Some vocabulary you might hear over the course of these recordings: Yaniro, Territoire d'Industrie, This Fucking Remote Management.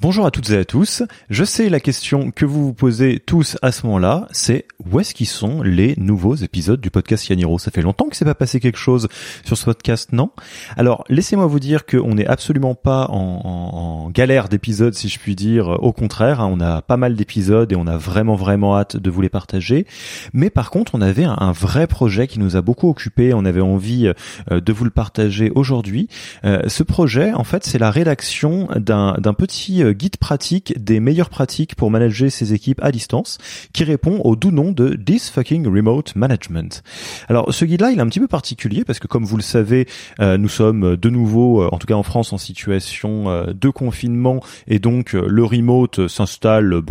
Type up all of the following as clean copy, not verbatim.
Bonjour à toutes et à tous. Je sais la question que vous vous posez tous à ce moment-là, c'est où est-ce qu'ils sont les nouveaux épisodes du podcast Yaniro? Ça fait longtemps que c'est pas passé quelque chose sur ce podcast, non? Alors, laissez-moi vous dire qu'on n'est absolument pas en galère d'épisodes, si je puis dire. Au contraire, hein, on a pas mal d'épisodes et on a vraiment hâte de vous les partager. Mais par contre, on avait un vrai projet qui nous a beaucoup occupé. On avait envie de vous le partager aujourd'hui. Ce projet, en fait, c'est la rédaction d'un petit guide pratique des meilleures pratiques pour manager ses équipes à distance, qui répond au doux nom de This Fucking Remote Management. Alors ce guide-là, il est un petit peu particulier parce que comme vous le savez, nous sommes de nouveau, en tout cas en France, en situation de confinement, et donc le remote s'installe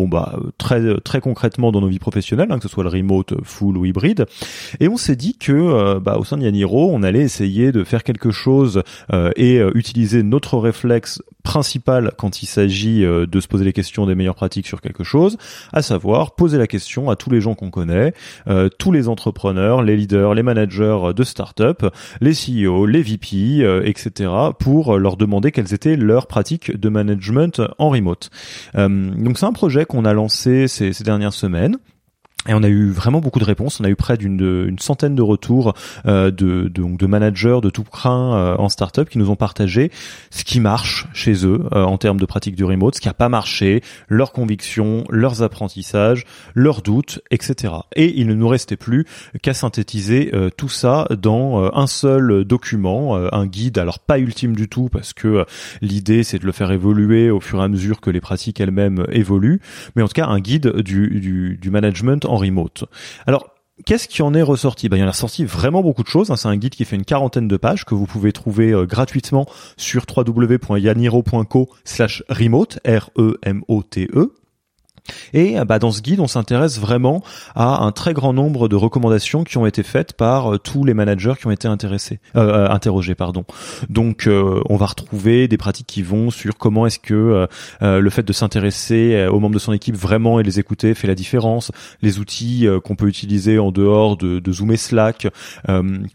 très concrètement dans nos vies professionnelles, hein, que ce soit le remote full ou hybride. Et on s'est dit que au sein de Yaniro, on allait essayer de faire quelque chose et utiliser notre réflexe principal quand il s'agit de se poser les questions des meilleures pratiques sur quelque chose, à savoir poser la question à tous les gens qu'on connaît, tous les entrepreneurs, les leaders, les managers de start-up, les CEO, les VP, etc., pour leur demander quelles étaient leurs pratiques de management en remote. Donc c'est un projet qu'on a lancé ces dernières semaines. Et on a eu vraiment beaucoup de réponses. On a eu près d'une centaine de retours de managers de tout crin en startup qui nous ont partagé ce qui marche chez eux en termes de pratique du remote, ce qui a pas marché, leurs convictions, leurs apprentissages, leurs doutes, etc. Et il ne nous restait plus qu'à synthétiser tout ça dans un seul document, un guide. Alors pas ultime du tout parce que l'idée c'est de le faire évoluer au fur et à mesure que les pratiques elles-mêmes évoluent, mais en tout cas un guide du management en remote. Alors, qu'est-ce qui en est ressorti? Il y en a sorti vraiment beaucoup de choses. C'est un guide qui fait une 40aine de pages que vous pouvez trouver gratuitement sur www.yaniro.co/remote, R-E-M-O-T-E. Et dans ce guide, on s'intéresse vraiment à un très grand nombre de recommandations qui ont été faites par tous les managers qui ont été interrogés. Donc on va retrouver des pratiques qui vont sur comment est-ce que le fait de s'intéresser aux membres de son équipe vraiment et les écouter fait la différence, les outils qu'on peut utiliser en dehors de Zoom et Slack,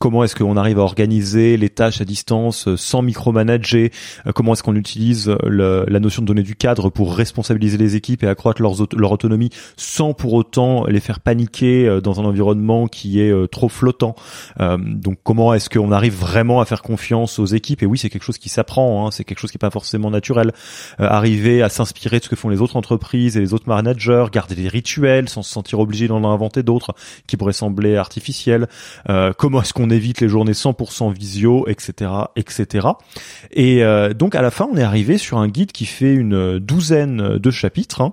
comment est-ce qu'on arrive à organiser les tâches à distance sans micromanager, comment est-ce qu'on utilise la notion de donner du cadre pour responsabiliser les équipes et accroître leur autonomie sans pour autant les faire paniquer dans un environnement qui est trop flottant. Donc comment est-ce qu'on arrive vraiment à faire confiance aux équipes? Et oui, c'est quelque chose qui s'apprend, hein, c'est quelque chose qui n'est pas forcément naturel. Arriver à s'inspirer de ce que font les autres entreprises et les autres managers, garder les rituels sans se sentir obligé d'en inventer d'autres qui pourraient sembler artificiels. Comment est-ce qu'on évite les journées 100% visio, etc. Et donc à la fin, on est arrivé sur un guide qui fait une douzaine de chapitres, hein,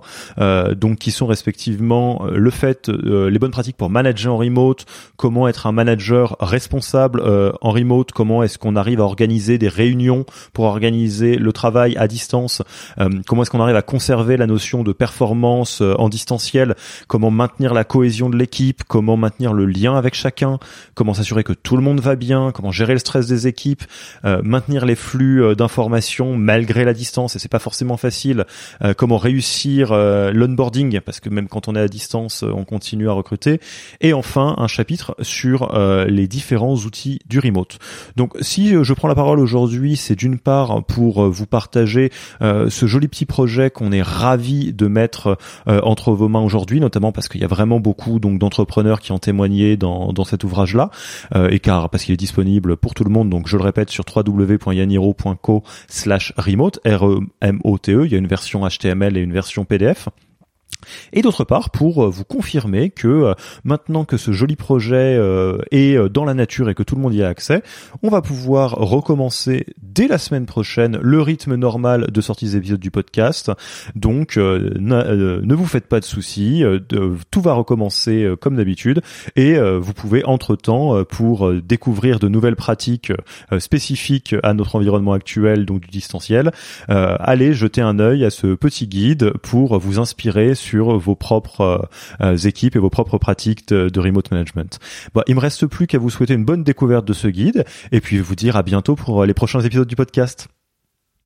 donc qui sont respectivement le fait, les bonnes pratiques pour manager en remote, comment être un manager responsable en remote, comment est-ce qu'on arrive à organiser des réunions pour organiser le travail à distance, comment est-ce qu'on arrive à conserver la notion de performance en distanciel, comment maintenir la cohésion de l'équipe, comment maintenir le lien avec chacun, comment s'assurer que tout le monde va bien, comment gérer le stress des équipes, maintenir les flux d'informations malgré la distance, et c'est pas forcément facile, comment réussir l'onboarding, parce que même quand on est à distance, on continue à recruter. Et enfin, un chapitre sur les différents outils du remote. Donc, si je prends la parole aujourd'hui, c'est d'une part pour vous partager ce joli petit projet qu'on est ravi de mettre entre vos mains aujourd'hui, notamment parce qu'il y a vraiment beaucoup d'entrepreneurs qui ont témoigné dans cet ouvrage-là, et parce qu'il est disponible pour tout le monde. Donc, je le répète, sur www.yaniro.co/remote, R-E-M-O-T-E. Il y a une version HTML et une version PDF. Et d'autre part, pour vous confirmer que maintenant que ce joli projet est dans la nature et que tout le monde y a accès, on va pouvoir recommencer dès la semaine prochaine le rythme normal de sortie des épisodes du podcast. Donc ne vous faites pas de soucis, tout va recommencer comme d'habitude, et vous pouvez entre-temps, pour découvrir de nouvelles pratiques spécifiques à notre environnement actuel, donc du distanciel, aller jeter un œil à ce petit guide pour vous inspirer sur vos propres équipes et vos propres pratiques de remote management. Il me reste plus qu'à vous souhaiter une bonne découverte de ce guide et puis vous dire à bientôt pour les prochains épisodes du podcast.